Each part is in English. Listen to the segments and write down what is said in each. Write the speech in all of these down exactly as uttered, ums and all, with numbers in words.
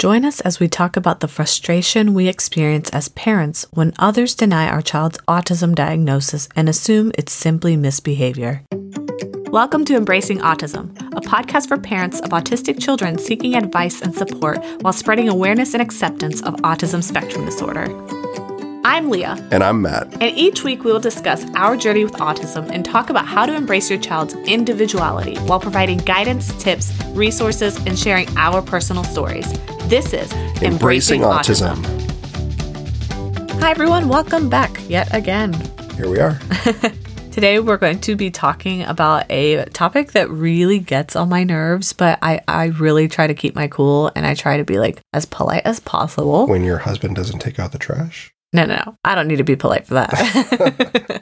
Join us as we talk about the frustration we experience as parents when others deny our child's autism diagnosis and assume it's simply misbehavior. Welcome to Embracing Autism, a podcast for parents of autistic children seeking advice and support while spreading awareness and acceptance of autism spectrum disorder. I'm Leah. And I'm Matt. And each week we will discuss our journey with autism and talk about how to embrace your child's individuality while providing guidance, tips, resources, and sharing our personal stories. This is Embracing, Embracing Autism. Autism. Hi, everyone. Welcome back yet again. Here we are. Today, we're going to be talking about a topic that really gets on my nerves, but I, I really try to keep my cool and I try to be like as polite as possible. When your husband doesn't take out the trash? No, no, no. I don't need to be polite for that.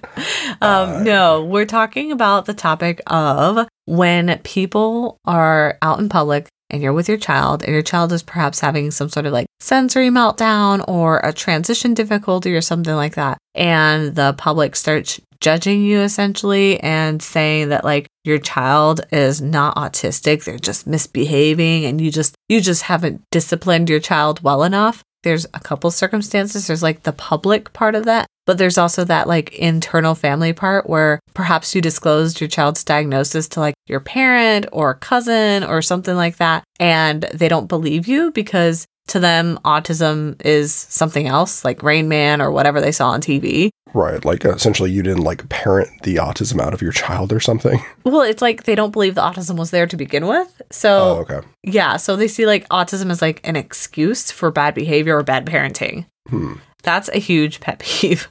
um, uh, no, we're talking about the topic of when people are out in public and you're with your child and your child is perhaps having some sort of like sensory meltdown or a transition difficulty or something like that. And the public starts judging you essentially and saying that like your child is not autistic. They're just misbehaving and you just you just haven't disciplined your child well enough. There's a couple circumstances. There's like the public part of that, but there's also that like internal family part where perhaps you disclosed your child's diagnosis to like your parent or cousin or something like that, and they don't believe you because to them, autism is something else, like Rain Man or whatever they saw on T V. Right. Like essentially you didn't like parent the autism out of your child or something. Well, it's like they don't believe the autism was there to begin with. So, oh, okay. Yeah. So they see like autism as like an excuse for bad behavior or bad parenting. Hmm. That's a huge pet peeve.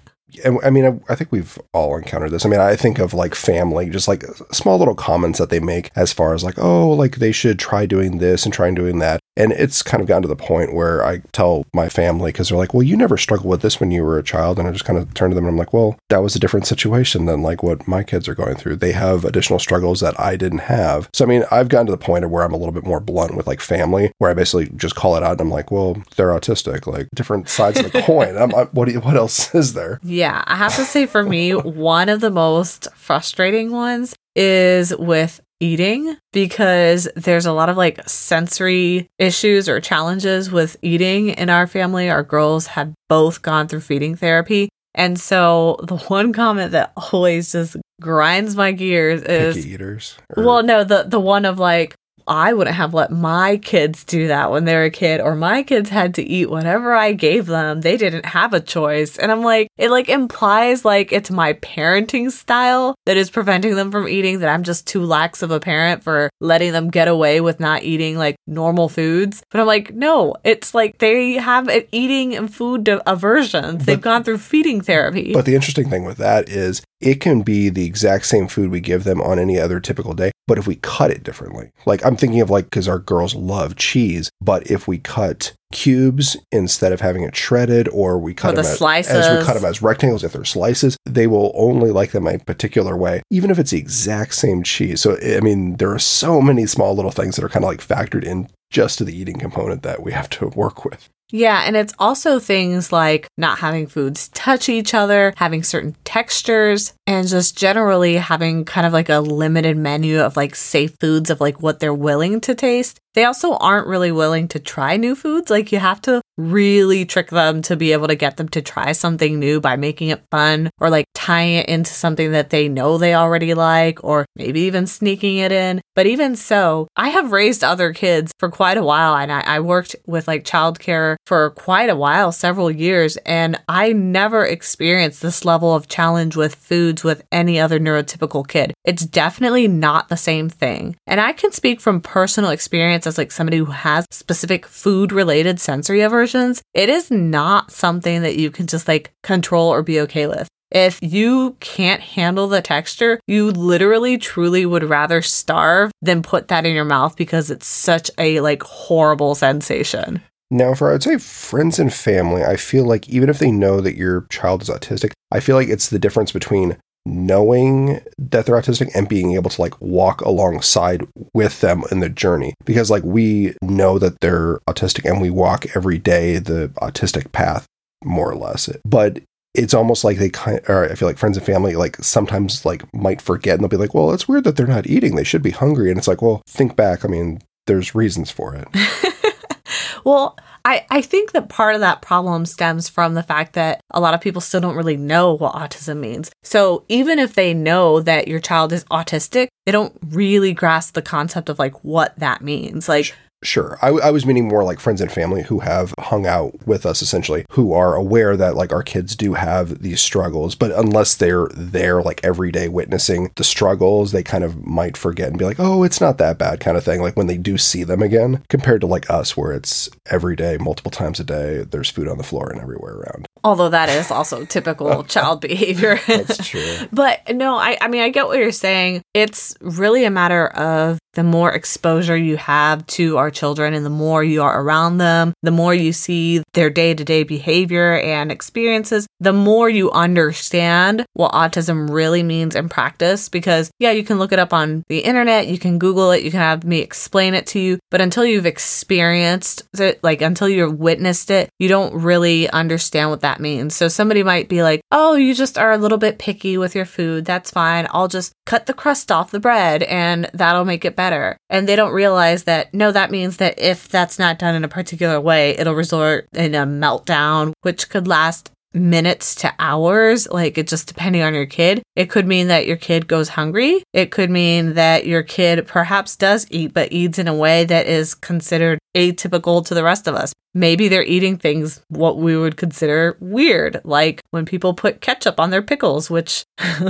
I mean, I think we've all encountered this. I mean, I think of like family, just like small little comments that they make as far as like, oh, like they should try doing this and trying doing that. And it's kind of gotten to the point where I tell my family because they're like, well, you never struggled with this when you were a child. And I just kind of turn to them and I'm like, well, that was a different situation than like what my kids are going through. They have additional struggles that I didn't have. So, I mean, I've gotten to the point of where I'm a little bit more blunt with like family, where I basically just call it out and I'm like, well, they're autistic, like different sides of the coin. I'm, I'm, what do you, what else is there? Yeah. Yeah, I have to say for me, one of the most frustrating ones is with eating, because there's a lot of like sensory issues or challenges with eating in our family. Our girls have both gone through feeding therapy. And so the one comment that always just grinds my gears is... Picky eaters? Or- well, no, the, the one of like, I wouldn't have let my kids do that when they were a kid, or my kids had to eat whatever I gave them. They didn't have a choice. And I'm like, it like implies like it's my parenting style that is preventing them from eating, that I'm just too lax of a parent for letting them get away with not eating like normal foods. But I'm like, no, it's like they have an eating and food aversions. But they've gone through feeding therapy. But the interesting thing with that is it can be the exact same food we give them on any other typical day, but if we cut it differently, like I'm thinking of like, because our girls love cheese, but if we cut cubes instead of having it shredded, or we cut or the them as, slices. as we cut them as rectangles, if they're slices, they will only like them a particular way, even if it's the exact same cheese. So, I mean, there are so many small little things that are kind of like factored in just to the eating component that we have to work with. Yeah, and it's also things like not having foods touch each other, having certain textures, and just generally having kind of like a limited menu of like safe foods of like what they're willing to taste. They also aren't really willing to try new foods. Like you have to really trick them to be able to get them to try something new by making it fun or like tying it into something that they know they already like, or maybe even sneaking it in. But even so, I have raised other kids for quite a while, and I, I worked with like childcare for quite a while, several years, and I never experienced this level of challenge with foods with any other neurotypical kid. It's definitely not the same thing. And I can speak from personal experience as like somebody who has specific food related sensory aversions. It is not something that you can just like control or be okay with. If you can't handle the texture, you literally truly would rather starve than put that in your mouth because it's such a like horrible sensation. Now, for I would say friends and family, I feel like even if they know that your child is autistic, I feel like it's the difference between knowing that they're autistic and being able to like walk alongside with them in the journey, because like we know that they're autistic and we walk every day the autistic path more or less. But it's almost like they kind of, or I feel like friends and family like sometimes like might forget and they'll be like, well, it's weird that they're not eating. They should be hungry. And it's like, well, think back. I mean, there's reasons for it. Well, I, I think that part of that problem stems from the fact that a lot of people still don't really know what autism means. So even if they know that your child is autistic, they don't really grasp the concept of like what that means. Like, Sure. I, I was meaning more like friends and family who have hung out with us, essentially, who are aware that like our kids do have these struggles. But unless they're there like every day witnessing the struggles, they kind of might forget and be like, oh, it's not that bad kind of thing. Like when they do see them again, compared to like us where it's every day, multiple times a day, there's food on the floor and everywhere around. Although that is also typical child behavior. That's true. But no, I, I mean, I get what you're saying. It's really a matter of the more exposure you have to our children and the more you are around them, the more you see their day-to-day behavior and experiences, the more you understand what autism really means in practice. Because, yeah, you can look it up on the internet, you can Google it, you can have me explain it to you. But until you've experienced it, like until you've witnessed it, you don't really understand what that means. So somebody might be like, oh, you just are a little bit picky with your food. That's fine. I'll just cut the crust off the bread and that'll make it better. And they don't realize that, no, that means that if that's not done in a particular way, it'll result in a meltdown, which could last minutes to hours. Like, it just depending on your kid. It could mean that your kid goes hungry. It could mean that your kid perhaps does eat, but eats in a way that is considered atypical to the rest of us. Maybe they're eating things what we would consider weird, like when people put ketchup on their pickles, which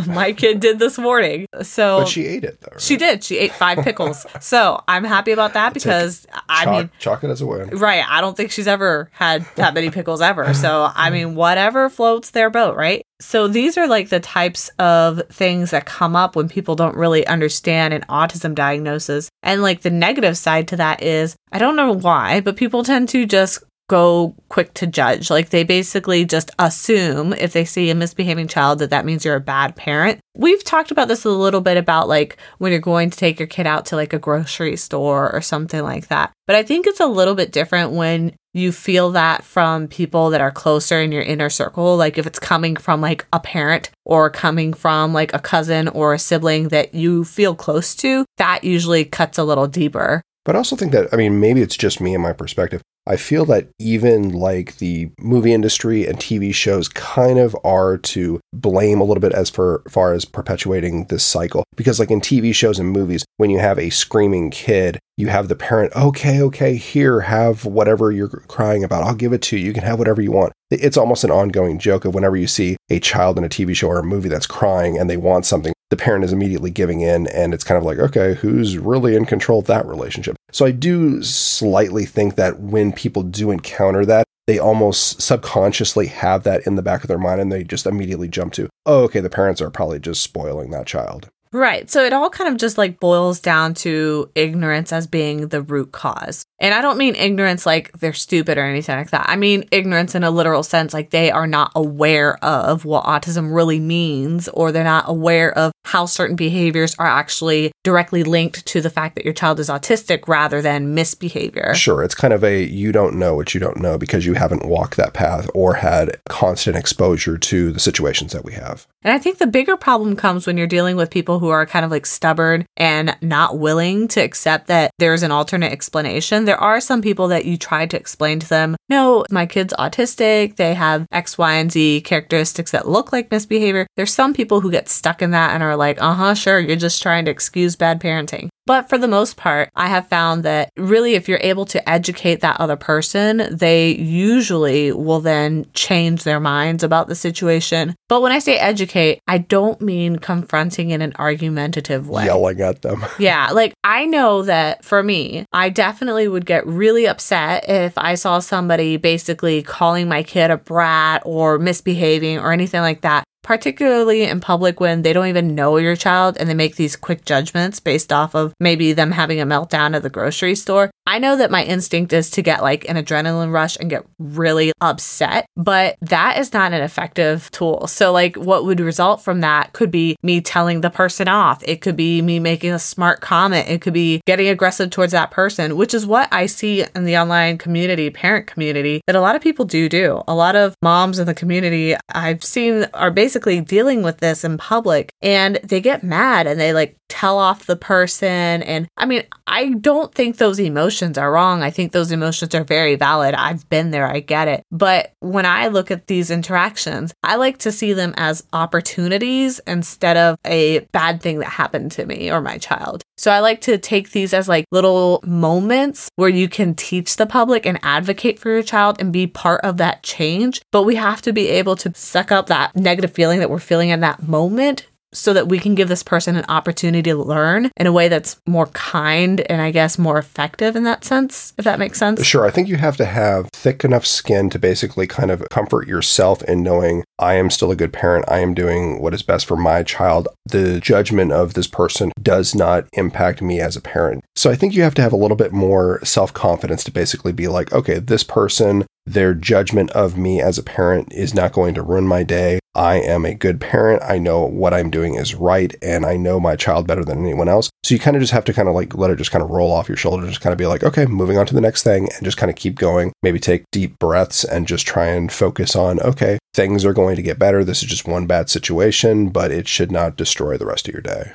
my kid did this morning. So, but she ate it, though. Right? She did. She ate five pickles. So I'm happy about that because Take I cho- mean, chocolate as a win. Right. I don't think she's ever had that many pickles ever. So I mean, whatever floats their boat, right? So these are like the types of things that come up when people don't really understand an autism diagnosis. And like the negative side to that is, I don't know why, but people tend to just go quick to judge. Like they basically just assume if they see a misbehaving child that that means you're a bad parent. We've talked about this a little bit about like when you're going to take your kid out to like a grocery store or something like that. But I think it's a little bit different when you feel that from people that are closer in your inner circle. Like if it's coming from like a parent or coming from like a cousin or a sibling that you feel close to, that usually cuts a little deeper. But I also think that, I mean, maybe it's just me and my perspective. I feel that even like the movie industry and T V shows kind of are to blame a little bit as for, far as perpetuating this cycle. Because like in T V shows and movies, when you have a screaming kid, you have the parent, okay, okay, here, have whatever you're crying about. I'll give it to you. You can have whatever you want. It's almost an ongoing joke of whenever you see a child in a T V show or a movie that's crying and they want something, the parent is immediately giving in, and it's kind of like, okay, who's really in control of that relationship? So I do slightly think that when people do encounter that, they almost subconsciously have that in the back of their mind, and they just immediately jump to, oh, okay, the parents are probably just spoiling that child. Right. So it all kind of just like boils down to ignorance as being the root cause. And I don't mean ignorance like they're stupid or anything like that. I mean ignorance in a literal sense, like they are not aware of what autism really means, or they're not aware of how certain behaviors are actually directly linked to the fact that your child is autistic rather than misbehavior. Sure. It's kind of a you don't know what you don't know because you haven't walked that path or had constant exposure to the situations that we have. And I think the bigger problem comes when you're dealing with people who are kind of like stubborn and not willing to accept that there's an alternate explanation. There are some people that you try to explain to them, no, my kid's autistic. They have X, Y, and Z characteristics that look like misbehavior. There's some people who get stuck in that and are like, uh-huh, sure, you're just trying to excuse bad parenting. But for the most part, I have found that really if you're able to educate that other person, they usually will then change their minds about the situation. But when I say educate, I don't mean confronting in an argumentative way. Yelling at them. Yeah. Like I know that for me, I definitely would get really upset if I saw somebody basically calling my kid a brat or misbehaving or anything like that. Particularly in public when they don't even know your child and they make these quick judgments based off of maybe them having a meltdown at the grocery store. I know that my instinct is to get like an adrenaline rush and get really upset, but that is not an effective tool. So like what would result from that could be me telling the person off. It could be me making a smart comment. It could be getting aggressive towards that person, which is what I see in the online community, parent community, that a lot of people do do. A lot of moms in the community I've seen are basically dealing with this in public and they get mad and they like tell off the person. And I mean, I don't think those emotions are wrong. I think those emotions are very valid. I've been there. I get it. But when I look at these interactions, I like to see them as opportunities instead of a bad thing that happened to me or my child. So I like to take these as like little moments where you can teach the public and advocate for your child and be part of that change. But we have to be able to suck up that negative feeling that we're feeling in that moment so that we can give this person an opportunity to learn in a way that's more kind and I guess more effective in that sense, if that makes sense. Sure. I think you have to have thick enough skin to basically kind of comfort yourself in knowing I am still a good parent. I am doing what is best for my child. The judgment of this person does not impact me as a parent. So I think you have to have a little bit more self-confidence to basically be like, okay, this person, their judgment of me as a parent is not going to ruin my day. I am a good parent. I know what I'm doing is right. And I know my child better than anyone else. So you kind of just have to kind of like let it just kind of roll off your shoulder, just kind of be like, okay, moving on to the next thing and just kind of keep going. Maybe take deep breaths and just try and focus on, okay, things are going to get better. This is just one bad situation, but it should not destroy the rest of your day.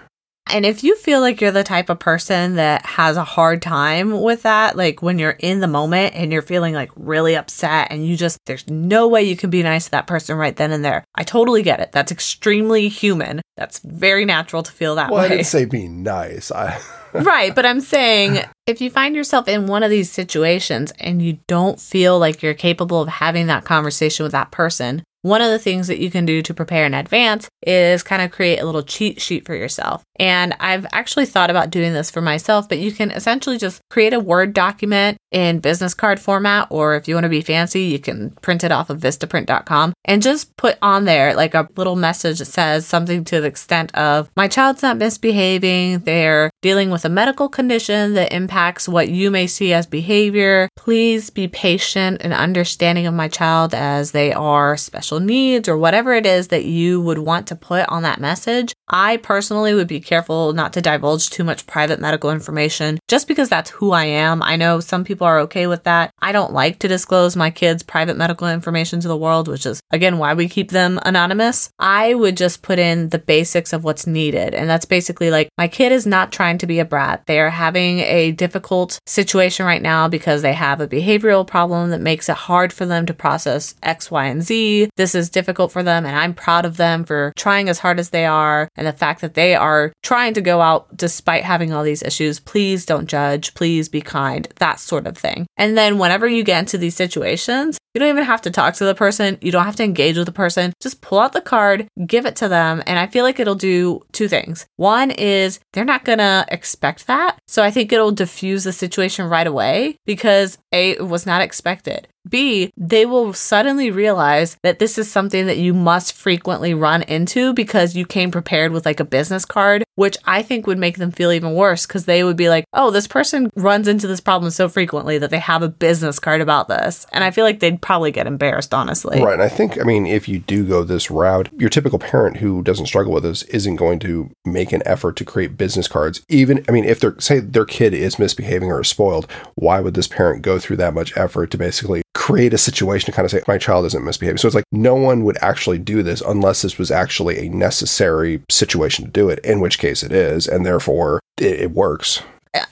And if you feel like you're the type of person that has a hard time with that, like when you're in the moment and you're feeling like really upset and you just, there's no way you can be nice to that person right then and there. I totally get it. That's extremely human. That's very natural to feel that well, way. I didn't say be nice. I... Right. But I'm saying if you find yourself in one of these situations and you don't feel like you're capable of having that conversation with that person, one of the things that you can do to prepare in advance is kind of create a little cheat sheet for yourself. And I've actually thought about doing this for myself, but you can essentially just create a Word document in business card format, or if you want to be fancy, you can print it off of Vistaprint dot com and just put on there like a little message that says something to the extent of, my child's not misbehaving, they're dealing with a medical condition that impacts what you may see as behavior. Please be patient and understanding of my child as they are special needs or whatever it is that you would want to put on that message. I personally would be careful not to divulge too much private medical information just because that's who I am. I know some people are okay with that. I don't like to disclose my kids' private medical information to the world, which is, again, why we keep them anonymous. I would just put in the basics of what's needed. And that's basically like, my kid is not trying to be a brat. They are having a difficult situation right now because they have a behavioral problem that makes it hard for them to process X, Y, and Z. This is difficult for them, and I'm proud of them for trying as hard as they are, and the fact that they are trying to go out despite having all these issues. Please don't judge. Please be kind. That sort of thing. And then whenever you get into these situations, you don't even have to talk to the person. You don't have to engage with the person. Just pull out the card, give it to them, and I feel like it'll do two things. One is they're not going to expect that, so I think it'll diffuse the situation right away because A, it was not expected. B, they will suddenly realize that this is something that you must frequently run into because you came prepared with like a business card, which I think would make them feel even worse because they would be like, oh, this person runs into this problem so frequently that they have a business card about this. And I feel like they'd probably get embarrassed, honestly. Right. And I think, I mean, if you do go this route, your typical parent who doesn't struggle with this isn't going to make an effort to create business cards. Even, I mean, if they're, say their kid is misbehaving or is spoiled, why would this parent go through that much effort to basically create a situation to kind of say, my child isn't misbehaving? So it's like, no one would actually do this unless this was actually a necessary situation to do it, in which case it is, and therefore it, it works.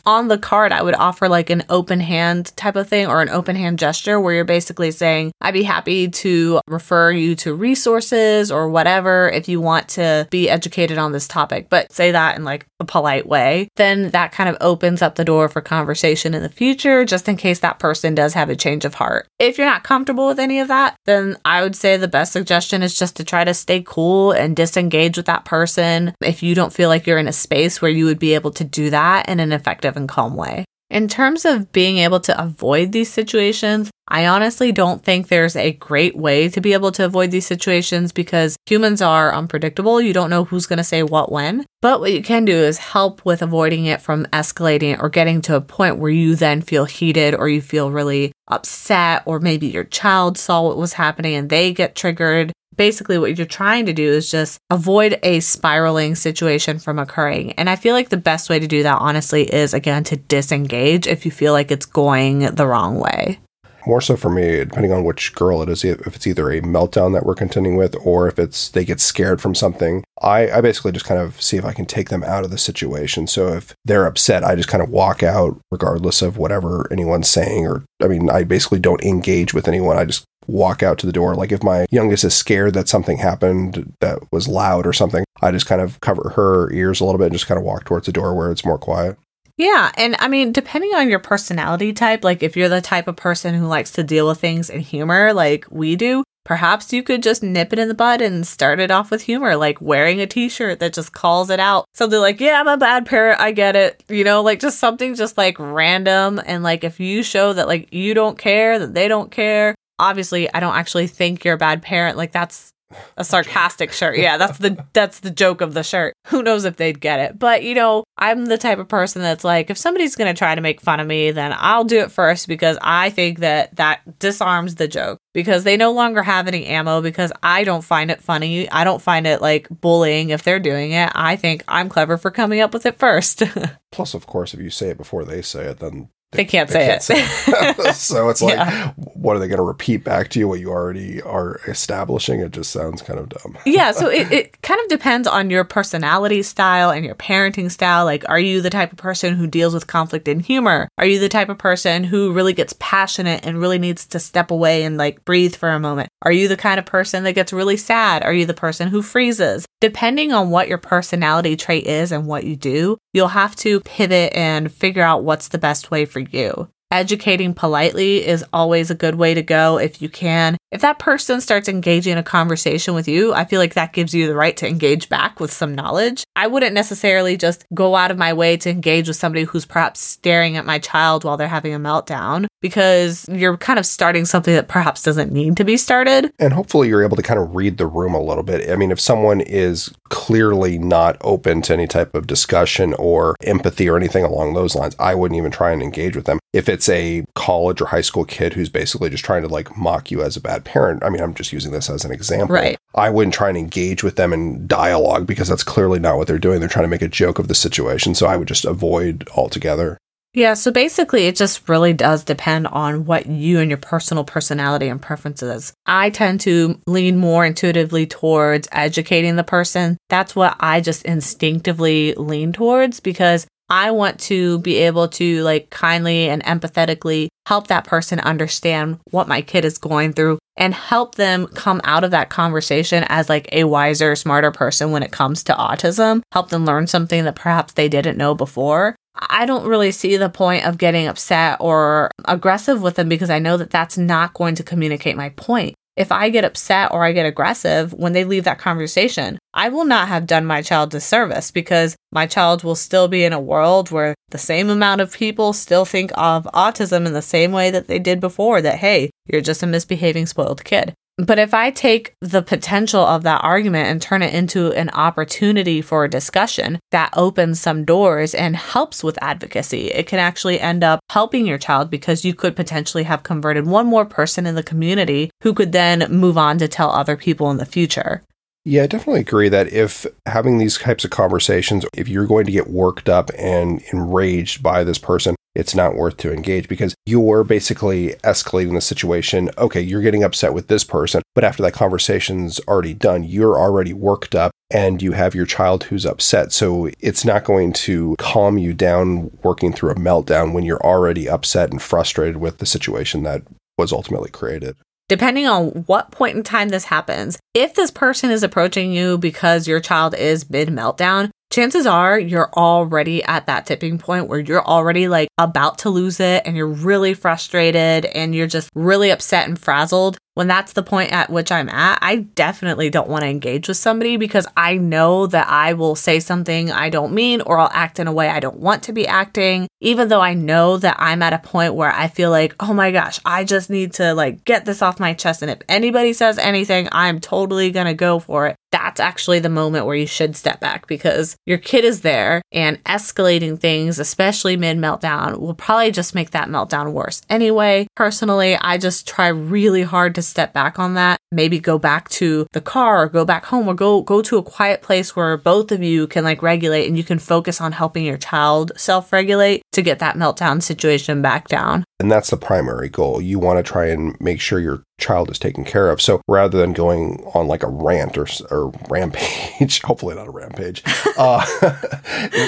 On the card, I would offer like an open hand type of thing or an open hand gesture where you're basically saying, I'd be happy to refer you to resources or whatever if you want to be educated on this topic, but say that in like a polite way. Then that kind of opens up the door for conversation in the future, just in case that person does have a change of heart. If you're not comfortable with any of that, then I would say the best suggestion is just to try to stay cool and disengage with that person if you don't feel like you're in a space where you would be able to do that in an effective effective and calm way. In terms of being able to avoid these situations, I honestly don't think there's a great way to be able to avoid these situations because humans are unpredictable. You don't know who's going to say what when. But what you can do is help with avoiding it from escalating or getting to a point where you then feel heated or you feel really upset, or maybe your child saw what was happening and they get triggered. Basically, what you're trying to do is just avoid a spiraling situation from occurring. And I feel like the best way to do that, honestly, is, again, to disengage if you feel like it's going the wrong way. More so for me, depending on which girl it is, if it's either a meltdown that we're contending with or if it's they get scared from something, I, I basically just kind of see if I can take them out of the situation. So if they're upset, I just kind of walk out regardless of whatever anyone's saying. Or, I mean, I basically don't engage with anyone. I just walk out to the door. Like if my youngest is scared that something happened that was loud or something, I just kind of cover her ears a little bit and just kind of walk towards the door where it's more quiet. Yeah. And I mean, depending on your personality type, like if you're the type of person who likes to deal with things in humor like we do, perhaps you could just nip it in the bud and start it off with humor, like wearing a t-shirt that just calls it out. Something like, yeah, I'm a bad parent. I get it. You know, like just something just like random. And like if you show that like you don't care, that they don't care. Obviously, I don't actually think you're a bad parent. Like that's a sarcastic shirt. Yeah, that's the that's the joke of the shirt. Who knows if they'd get it. But, you know, I'm the type of person that's like, if somebody's going to try to make fun of me, then I'll do it first because I think that that disarms the joke because they no longer have any ammo because I don't find it funny. I don't find it like bullying if they're doing it. I think I'm clever for coming up with it first. Plus, of course, if you say it before they say it, then They, they can't they say can't it. Say it. So it's like, yeah. What are they going to repeat back to you? What you already are establishing? It just sounds kind of dumb. Yeah. So it, it kind of depends on your personality style and your parenting style. Like, are you the type of person who deals with conflict and humor? Are you the type of person who really gets passionate and really needs to step away and like breathe for a moment? Are you the kind of person that gets really sad? Are you the person who freezes? Depending on what your personality trait is and what you do, you'll have to pivot and figure out what's the best way for you. Educating politely is always a good way to go if you can. If that person starts engaging in a conversation with you, I feel like that gives you the right to engage back with some knowledge. I wouldn't necessarily just go out of my way to engage with somebody who's perhaps staring at my child while they're having a meltdown because you're kind of starting something that perhaps doesn't need to be started. And hopefully you're able to kind of read the room a little bit. I mean, if someone is clearly not open to any type of discussion or empathy or anything along those lines, I wouldn't even try and engage with them. If it's a college or high school kid who's basically just trying to like mock you as a bad parent, I mean, I'm just using this as an example. Right. I wouldn't try and engage with them in dialogue because that's clearly not what they're doing. They're trying to make a joke of the situation. So I would just avoid altogether. Yeah, so basically it just really does depend on what you and your personal personality and preferences. I tend to lean more intuitively towards educating the person. That's what I just instinctively lean towards because I want to be able to like kindly and empathetically help that person understand what my kid is going through and help them come out of that conversation as like a wiser, smarter person when it comes to autism, help them learn something that perhaps they didn't know before. I don't really see the point of getting upset or aggressive with them because I know that that's not going to communicate my point. If I get upset or I get aggressive when they leave that conversation, I will not have done my child disservice because my child will still be in a world where the same amount of people still think of autism in the same way that they did before, that, hey, you're just a misbehaving, spoiled kid. But if I take the potential of that argument and turn it into an opportunity for a discussion, that opens some doors and helps with advocacy. It can actually end up helping your child because you could potentially have converted one more person in the community who could then move on to tell other people in the future. Yeah, I definitely agree that if having these types of conversations, if you're going to get worked up and enraged by this person, it's not worth to engage because you're basically escalating the situation. Okay, you're getting upset with this person, but after that conversation's already done, you're already worked up and you have your child who's upset. So it's not going to calm you down working through a meltdown when you're already upset and frustrated with the situation that was ultimately created. Depending on what point in time this happens, if this person is approaching you because your child is mid-meltdown, chances are you're already at that tipping point where you're already like about to lose it and you're really frustrated and you're just really upset and frazzled. When that's the point at which I'm at, I definitely don't want to engage with somebody because I know that I will say something I don't mean or I'll act in a way I don't want to be acting, even though I know that I'm at a point where I feel like, oh my gosh, I just need to like get this off my chest. And if anybody says anything, I'm totally going to go for it. That's actually the moment where you should step back because your kid is there and escalating things, especially mid-meltdown, will probably just make that meltdown worse. Anyway, personally, I just try really hard to step back on that. Maybe go back to the car or go back home or go go to a quiet place where both of you can like regulate and you can focus on helping your child self-regulate to get that meltdown situation back down. And that's the primary goal. You want to try and make sure your child is taken care of. So rather than going on like a rant or, or rampage, hopefully not a rampage, uh,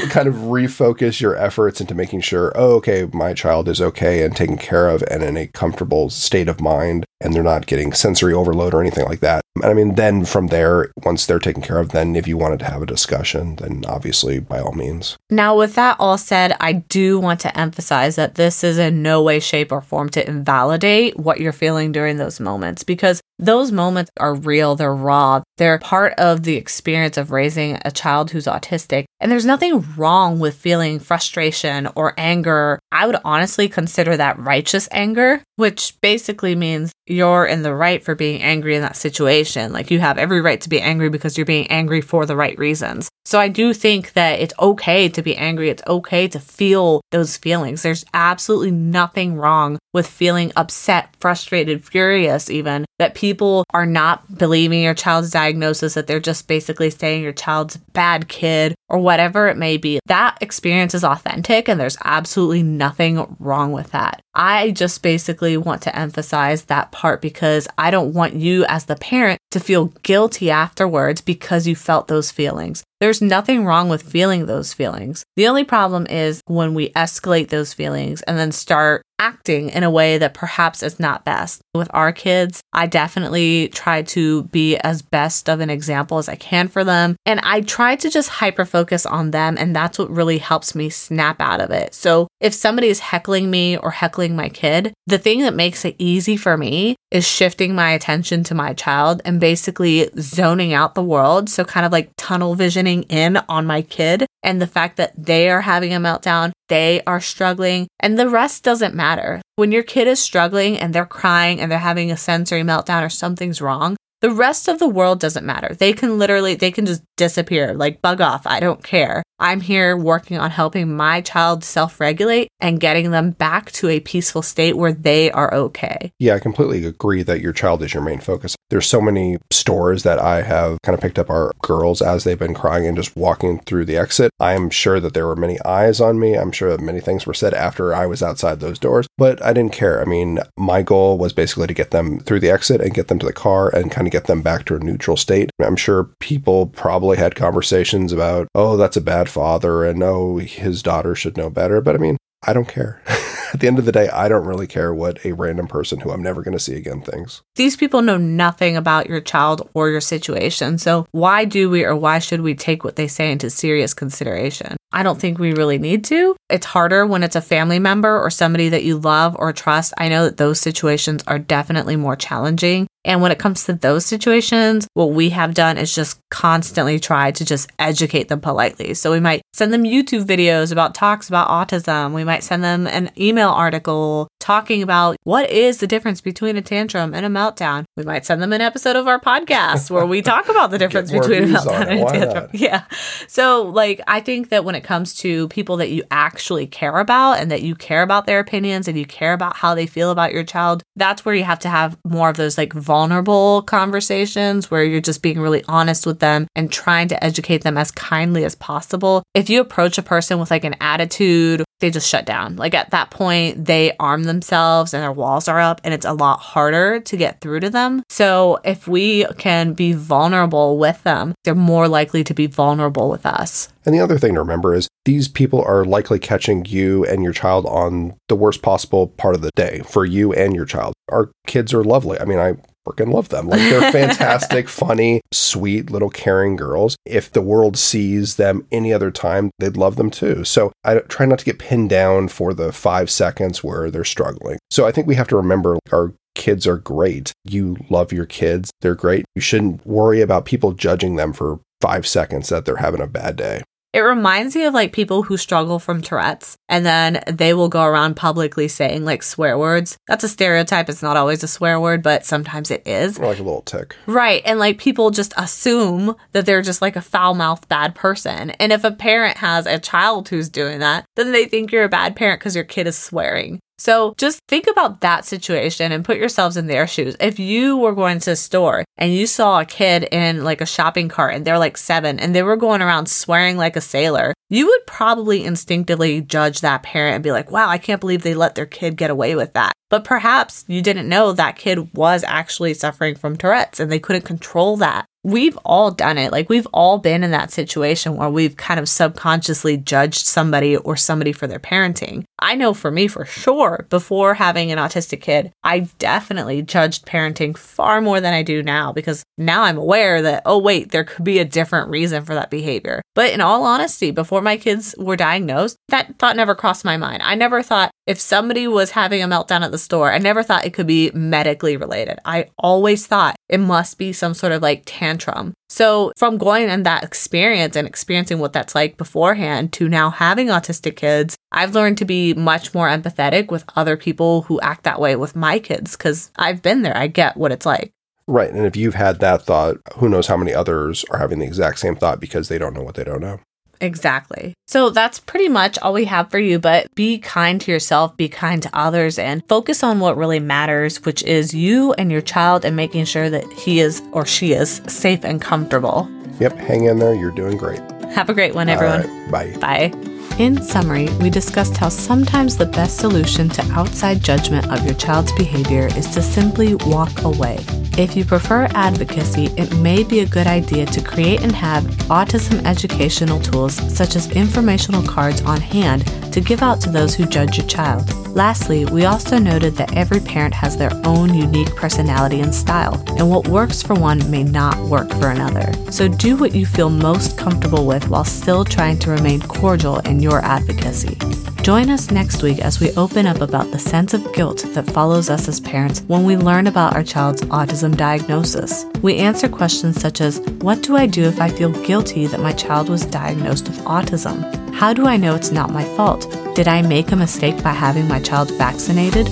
kind of refocus your efforts into making sure, oh, okay, my child is okay and taken care of and in a comfortable state of mind, and they're not getting sensory overload or anything like that. And I mean, then from there, once they're taken care of, then if you wanted to have a discussion, then obviously by all means. Now, with that all said, I do want to emphasize that this is in no way, shape, or form to invalidate what you're feeling during those moments, because those moments are real, they're raw, they're part of the experience of raising a child who's autistic. And there's nothing wrong with feeling frustration or anger. I would honestly consider that righteous anger, which basically means you're in the right for being angry in that situation. Like, you have every right to be angry because you're being angry for the right reasons. So I do think that it's okay to be angry. It's okay to feel those feelings. There's absolutely nothing wrong with feeling upset, frustrated, furious even, that people are not believing your child's diagnosis, that they're just basically saying your child's a bad kid or whatever it may be. That experience is authentic, and there's absolutely nothing wrong with that. I just basically want to emphasize that part because I don't want you as the parent to feel guilty afterwards because you felt those feelings. There's nothing wrong with feeling those feelings. The only problem is when we escalate those feelings and then start acting in a way that perhaps is not best. With our kids, I definitely try to be as best of an example as I can for them. And I try to just hyper-focus on them. And that's what really helps me snap out of it. So if somebody is heckling me or heckling my kid, the thing that makes it easy for me is shifting my attention to my child and basically zoning out the world. So kind of like tunnel visioning in on my kid and the fact that they are having a meltdown, they are struggling, and the rest doesn't matter. When your kid is struggling and they're crying and they're having a sensory meltdown or something's wrong, the rest of the world doesn't matter. They can literally, they can just disappear, like bug off. I don't care. I'm here working on helping my child self-regulate and getting them back to a peaceful state where they are okay. Yeah, I completely agree that your child is your main focus. There's so many stores that I have kind of picked up our girls as they've been crying and just walking through the exit. I'm sure that there were many eyes on me. I'm sure that many things were said after I was outside those doors, but I didn't care. I mean, my goal was basically to get them through the exit and get them to the car and kind of get them back to a neutral state. I'm sure people probably had conversations about, oh, that's a bad father, and oh, his daughter should know better. But I mean, I don't care. At the end of the day, I don't really care what a random person who I'm never going to see again thinks. These people know nothing about your child or your situation. So why do we or why should we take what they say into serious consideration? I don't think we really need to. It's harder when it's a family member or somebody that you love or trust. I know that those situations are definitely more challenging. And when it comes to those situations, what we have done is just constantly try to just educate them politely. So we might send them YouTube videos about talks about autism. We might send them an email article talking about what is the difference between a tantrum and a meltdown. We might send them an episode of our podcast where we talk about the difference between a meltdown and a tantrum. Not? Yeah. So like, I think that when it comes to people that you actually care about and that you care about their opinions and you care about how they feel about your child, that's where you have to have more of those like vulnerable conversations where you're just being really honest with them and trying to educate them as kindly as possible. If you approach a person with like an attitude, they just shut down. Like at that point, they arm themselves and their walls are up, and it's a lot harder to get through to them. So if we can be vulnerable with them, they're more likely to be vulnerable with us. And the other thing to remember is these people are likely catching you and your child on the worst possible part of the day for you and your child. Our kids are lovely. I mean, I freaking love them. Like, they're fantastic, funny, sweet, little caring girls. If the world sees them any other time, they'd love them too. So I try not to get pinned down for the five seconds where they're struggling. So I think we have to remember our kids are great. You love your kids. They're great. You shouldn't worry about people judging them for five seconds that they're having a bad day. It reminds me of like people who struggle from Tourette's and then they will go around publicly saying like swear words. That's a stereotype. It's not always a swear word, but sometimes it is. Or like a little tick. Right. And like people just assume that they're just like a foul-mouthed bad person. And if a parent has a child who's doing that, then they think you're a bad parent because your kid is swearing. So just think about that situation and put yourselves in their shoes. If you were going to a store and you saw a kid in like a shopping cart and they're like seven and they were going around swearing like a sailor, you would probably instinctively judge that parent and be like, wow, I can't believe they let their kid get away with that. But perhaps you didn't know that kid was actually suffering from Tourette's and they couldn't control that. We've all done it. Like we've all been in that situation where we've kind of subconsciously judged somebody or somebody for their parenting. I know for me for sure, before having an autistic kid, I definitely judged parenting far more than I do now because now I'm aware that, oh wait, there could be a different reason for that behavior. But in all honesty, before my kids were diagnosed, that thought never crossed my mind. I never thought if somebody was having a meltdown at the store, I never thought it could be medically related. I always thought it must be some sort of like tantrum. So from going in that experience and experiencing what that's like beforehand to now having autistic kids, I've learned to be much more empathetic with other people who act that way with my kids because I've been there. I get what it's like. Right. And if you've had that thought, who knows how many others are having the exact same thought because they don't know what they don't know. Exactly. So that's pretty much all we have for you, but be kind to yourself, be kind to others, and focus on what really matters, which is you and your child and making sure that he is or she is safe and comfortable. Yep. Hang in there. You're doing great. Have a great one, everyone. All right, bye. Bye. In summary, we discussed how sometimes the best solution to outside judgment of your child's behavior is to simply walk away. If you prefer advocacy, it may be a good idea to create and have autism educational tools such as informational cards on hand to give out to those who judge your child. Lastly, we also noted that every parent has their own unique personality and style, and what works for one may not work for another. So do what you feel most comfortable with while still trying to remain cordial in your advocacy. Join us next week as we open up about the sense of guilt that follows us as parents when we learn about our child's autism diagnosis. We answer questions such as, what do I do if I feel guilty that my child was diagnosed with autism? How do I know it's not my fault? Did I make a mistake by having my child vaccinated?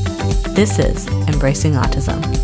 This is Embracing Autism.